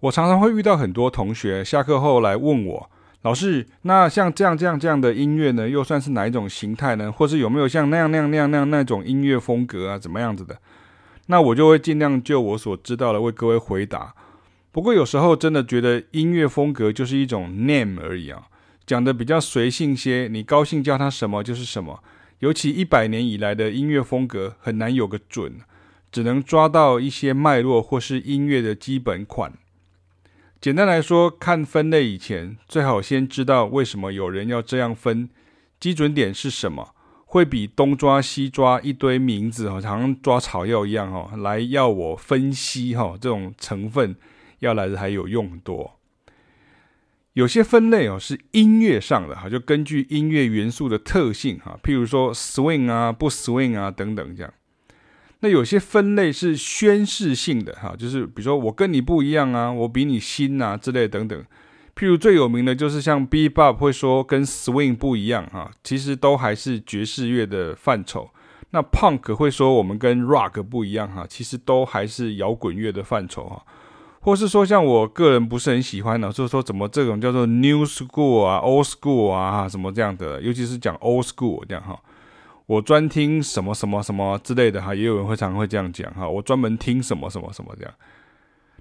我常常会遇到很多同学下课后来问我，老师，那像这样的音乐呢，又算是哪一种形态呢？或是有没有像那样那种音乐风格啊，怎么样子的？那我就会尽量就我所知道的为各位回答。不过有时候真的觉得音乐风格就是一种 name 而已啊，讲的比较随性些，你高兴叫它什么就是什么。尤其100年以来的音乐风格很难有个准，只能抓到一些脉络或是音乐的基本款。简单来说，看分类以前，最好先知道为什么有人要这样分，基准点是什么，会比东抓西抓一堆名字，好像抓草药一样来要我分析这种成分，要来的还有用多。有些分类是音乐上的，就根据音乐元素的特性，譬如说 swing 啊、不 swing 啊等等这样。那有些分类是宣示性的，就是比如说我跟你不一样啊，我比你新啊之类等等。譬如最有名的就是像 Bebop 会说跟 Swing 不一样其实都还是爵士乐的范畴。那 Punk 会说我们跟 Rock 不一样其实都还是摇滚乐的范畴或是说像我个人不是很喜欢就是说怎么这种叫做 New School 啊 Old School 啊什么这样的，尤其是讲 Old School 这样我专听什么什么什么之类的也有人会常会这样讲我专门听什么什么什么这样。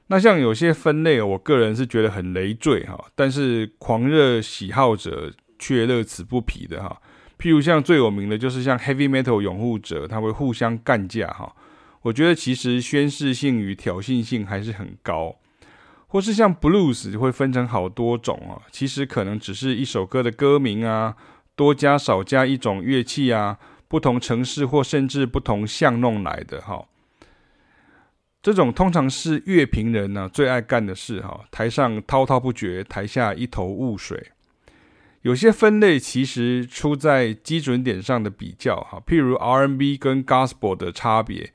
那像有些分类我个人是觉得很累赘但是狂热喜好者却乐此不疲的譬如像最有名的就是像 Heavy Metal 拥护者，他会互相干架我觉得其实宣示性与挑衅性还是很高。或是像 Blues 会分成好多种其实可能只是一首歌的歌名啊，多加少加一种乐器啊，不同城市或甚至不同巷弄来的这种通常是乐评人最爱干的事台上滔滔不绝，台下一头雾水。有些分类其实出在基准点上的比较譬如 R&B 跟 Gospel 的差别，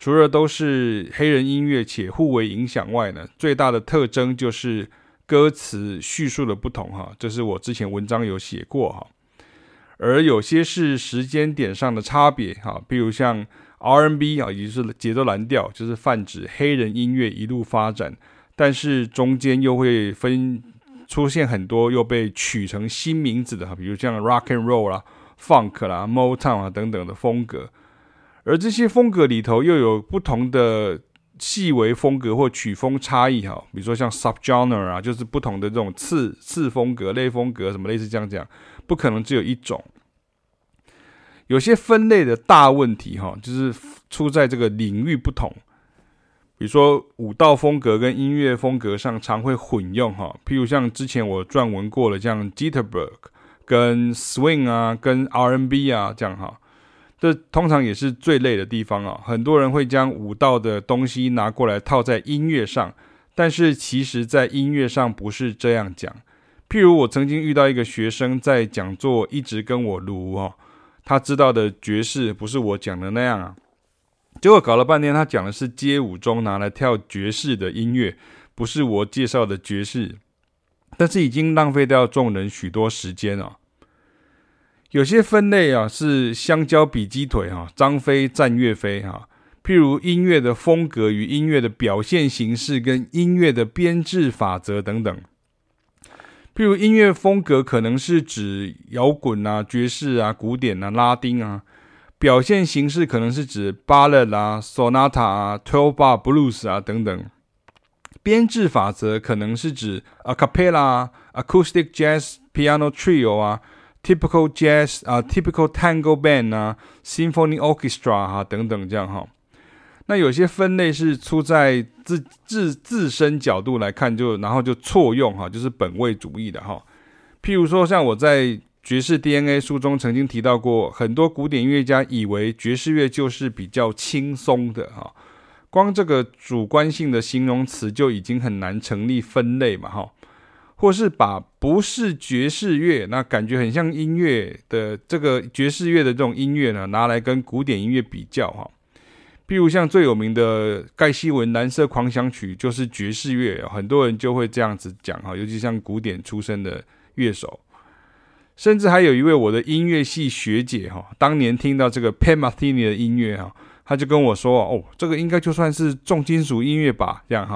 除了都是黑人音乐且互为影响外呢，最大的特征就是歌词叙述的不同这是我之前文章有写过而有些是时间点上的差别比如像 R&B 也就是节奏蓝调，就是泛指黑人音乐一路发展，但是中间又会出现很多又被取成新名字的比如像 Rock and Roll 啦、Funk 啦、Motown 等等的风格。而这些风格里头又有不同的细微风格或曲风差异比如说像 subgenre 就是不同的这种次风格、类风格什么类似这样讲，不可能只有一种。有些分类的大问题就是出在这个领域不同，比如说舞蹈风格跟音乐风格上常会混用譬如像之前我撰文过了像 Jitterbug 跟 Swing 啊、跟 R&B 啊这样这通常也是最累的地方很多人会将舞蹈的东西拿过来套在音乐上，但是其实在音乐上不是这样讲。譬如我曾经遇到一个学生在讲座一直跟我撸他知道的爵士不是我讲的那样结果搞了半天他讲的是街舞中拿来跳爵士的音乐，不是我介绍的爵士，但是已经浪费掉众人许多时间有些分类是香蕉比鸡腿张飞战岳飞譬如音乐的风格与音乐的表现形式跟音乐的编制法则等等。譬如音乐风格可能是指摇滚啊、爵士啊、古典啊、拉丁啊，表现形式可能是指 ballad 啊、sonata 啊、12 bar blues 啊等等，编制法则可能是指 a cappella 啊、acoustic jazz、piano trio 啊、typical jazz 啊、typical tango band 啊、symphony orchestra 等等这样那有些分类是出在 自身角度来看然后就错用就是本位主义的譬如说像我在爵士 DNA 书中曾经提到过，很多古典音乐家以为爵士乐就是比较轻松的光这个主观性的形容词就已经很难成立分类嘛或是把不是爵士乐那感觉很像音乐的这个爵士乐的这种音乐呢拿来跟古典音乐比较譬如像最有名的盖希文蓝色狂想曲就是爵士乐很多人就会这样子讲尤其像古典出身的乐手。甚至还有一位我的音乐系学姐当年听到这个 Pat Metheny 的音乐她就跟我说这个应该就算是重金属音乐吧这样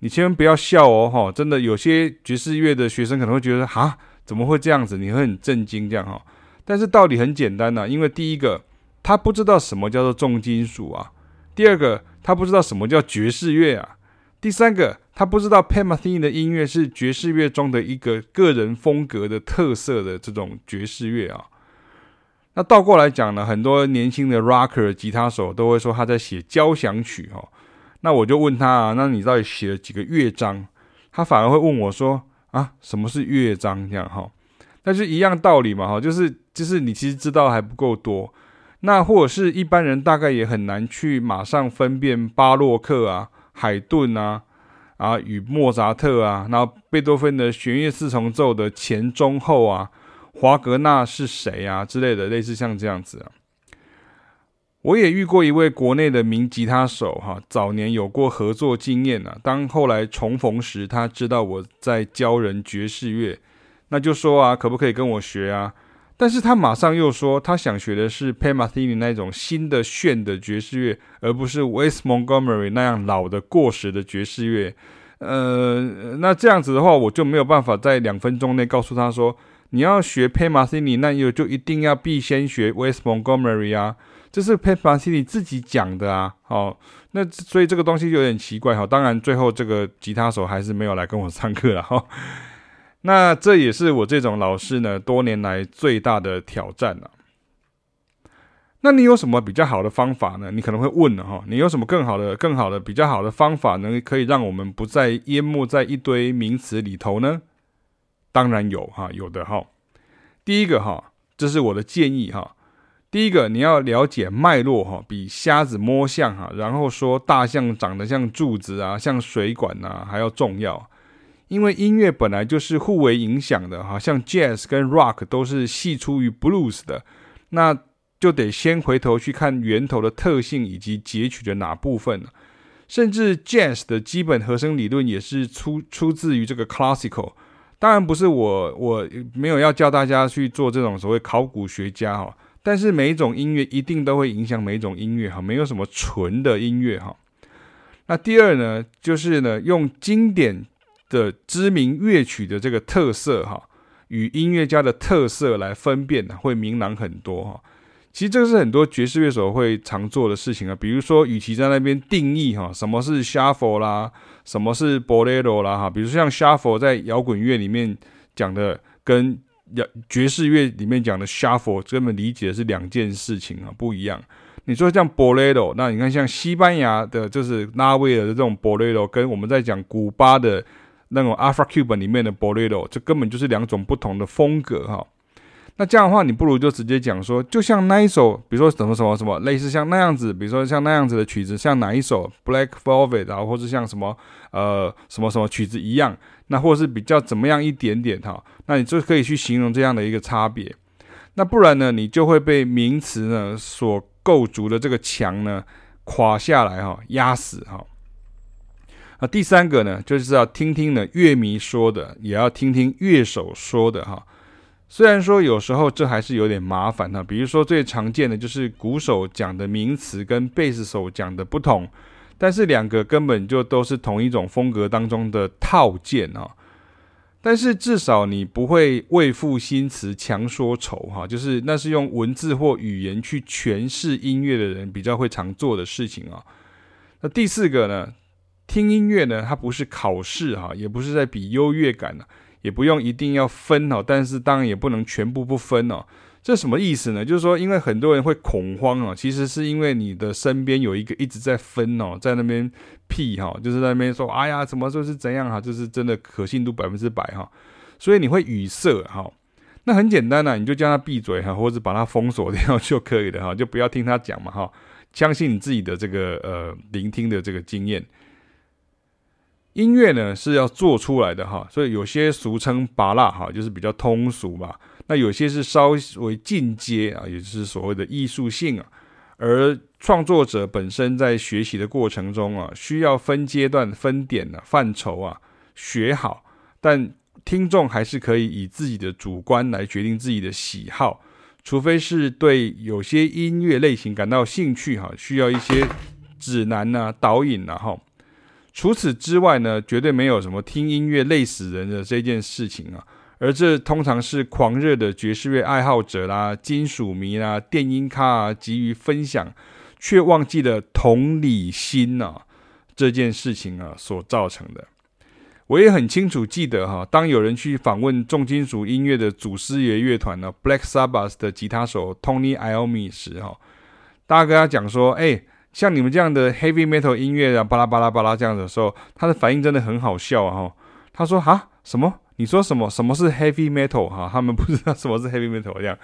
你千万不要笑哦，真的有些爵士乐的学生可能会觉得啊，怎么会这样子，你会很震惊这样哦。但是道理很简单啊，因为第一个他不知道什么叫做重金属啊，第二个他不知道什么叫爵士乐啊，第三个他不知道 Pat Metheny 的音乐是爵士乐中的一个个人风格的特色的这种爵士乐啊。那倒过来讲呢，很多年轻的 rocker 吉他手都会说他在写交响曲哦。那我就问他啊，那你到底写了几个乐章？他反而会问我说啊，什么是乐章这样哈？但是一样道理嘛哈，就是你其实知道还不够多。那或者是一般人大概也很难去马上分辨巴洛克啊、海顿啊与莫扎特啊，然后贝多芬的弦乐四重奏的前中后啊。华格纳是谁啊之类的，类似像这样子啊。我也遇过一位国内的名吉他手啊，早年有过合作经验啊，当后来重逢时他知道我在教人爵士乐，那就说啊，可不可以跟我学啊，但是他马上又说他想学的是 Pat Metheny 那种新的炫的爵士乐，而不是 Wes Montgomery 那样老的过时的爵士乐。那这样子的话我就没有办法在2分钟内告诉他说你要学 Pat Metheny 那就一定要必先学 Wes Montgomery 啊，这是 Pat Metheny 自己讲的啊。哦，那所以这个东西有点奇怪哦。当然最后这个吉他手还是没有来跟我上课了哦。那这也是我这种老师呢多年来最大的挑战了。那你有什么比较好的方法呢？你可能会问了哦，你有什么更好的比较好的方法呢，可以让我们不再淹没在一堆名词里头呢？当然有哈，有的哈。第一个哈，这是我的建议哈。第一个，你要了解脉络哈，比瞎子摸象哈，然后说大象长得像柱子啊，像水管啊，还要重要。因为音乐本来就是互为影响的哈，像 jazz 跟 rock 都是系出于 blues 的，那就得先回头去看源头的特性以及截取的哪部分。甚至 jazz 的基本和声理论也是出自于这个 classical。当然不是我没有要叫大家去做这种所谓考古学家哈，但是每一种音乐一定都会影响每一种音乐哈，没有什么纯的音乐哈。那第二呢，就是呢用经典的知名乐曲的这个特色哈，与音乐家的特色来分辨会明朗很多哈。其实这个是很多爵士乐手会常做的事情啊，比如说与其在那边定义哈，什么是 shuffle 啦，什么是 bolero 啦哈，比如说像 shuffle 在摇滚乐里面讲的跟爵士乐里面讲的 shuffle 根本理解的是两件事情啊，不一样。你说像 bolero， 那你看像西班牙的就是拉威尔的这种 bolero， 跟我们在讲古巴的那种 Afro Cuban 里面的 bolero， 这根本就是两种不同的风格哈。那这样的话你不如就直接讲说，就像那一首，比如说什么什么什么，类似像那样子，比如说像那样子的曲子，像哪一首 Black Velvet 啊，或是像什么什么什么曲子一样，那或是比较怎么样一点点哈，那你就可以去形容这样的一个差别。那不然呢，你就会被名词呢所构筑的这个墙呢垮下来哈，压死哈。那第三个呢，就是要听听呢乐迷说的，也要听听乐手说的哈。虽然说有时候这还是有点麻烦啊，比如说最常见的就是鼓手讲的名词跟贝斯手讲的不同，但是两个根本就都是同一种风格当中的套件啊。但是至少你不会为赋新词强说愁哈，就是那是用文字或语言去诠释音乐的人比较会常做的事情啊。那第四个呢，听音乐呢，它不是考试啊，也不是在比优越感啊。也不用一定要分哦，但是当然也不能全部不分哦。这什么意思呢？就是说因为很多人会恐慌哦，其实是因为你的身边有一个一直在分哦，在那边屁哦，就是在那边说哎呀怎么就是怎样啊，就是真的可信度100%哈，所以你会语塞哈。那很简单啊，你就叫他闭嘴哈，或者把他封锁掉就可以了哈，就不要听他讲嘛哈，相信你自己的这个聆听的这个经验。音乐呢是要做出来的哈，所以有些俗称芭乐哈，就是比较通俗嘛。那有些是稍微进阶啊，也就是所谓的艺术性啊。而创作者本身在学习的过程中啊，需要分阶段、分点啊、范畴啊学好，但听众还是可以以自己的主观来决定自己的喜好，除非是对有些音乐类型感到兴趣哈，需要一些指南啊、导引啊哈。除此之外呢，绝对没有什么听音乐累死人的这件事情啊。而这通常是狂热的爵士乐爱好者啦、金属迷啦、电音咖啊急于分享，却忘记了同理心啊这件事情啊所造成的。我也很清楚记得啊，当有人去访问重金属音乐的祖师爷乐团呢、Black Sabbath 的吉他手 Tony Iommi 时啊，大家跟他讲说，像你们这样的 heavy metal 音乐啊，巴拉巴拉巴拉这样的时候，他的反应真的很好笑啊。他说啊，什么？你说什么？什么是 heavy metal？ 哈，他们不知道什么是 heavy metal 这样。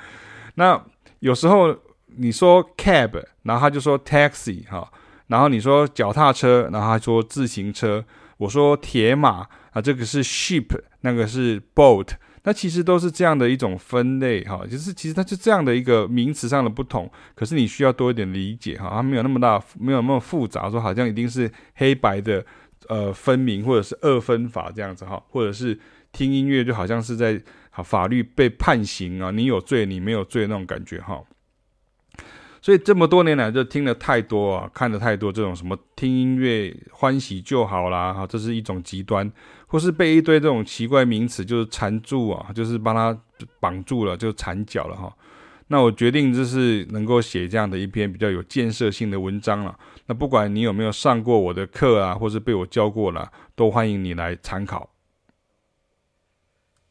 那有时候你说 cab， 然后他就说 taxi 哈，然后你说脚踏车，然后他说自行车。我说铁马啊，这个是 ship， 那个是 boat， 那其实都是这样的一种分类哈。其实它是这样的一个名词上的不同，可是你需要多一点理解哈，它没有那么大，没有那么复杂，说好像一定是黑白的分明或者是二分法这样子哈，或者是。听音乐就好像是在法律被判刑啊，你有罪你没有罪那种感觉哈。所以这么多年来就听了太多啊，看了太多这种什么听音乐欢喜就好啦，这是一种极端，或是被一堆这种奇怪名词就是缠住啊，就是帮他绑住了就缠脚了哈。那我决定就是能够写这样的一篇比较有建设性的文章了。那不管你有没有上过我的课啊，或是被我教过啦，都欢迎你来参考。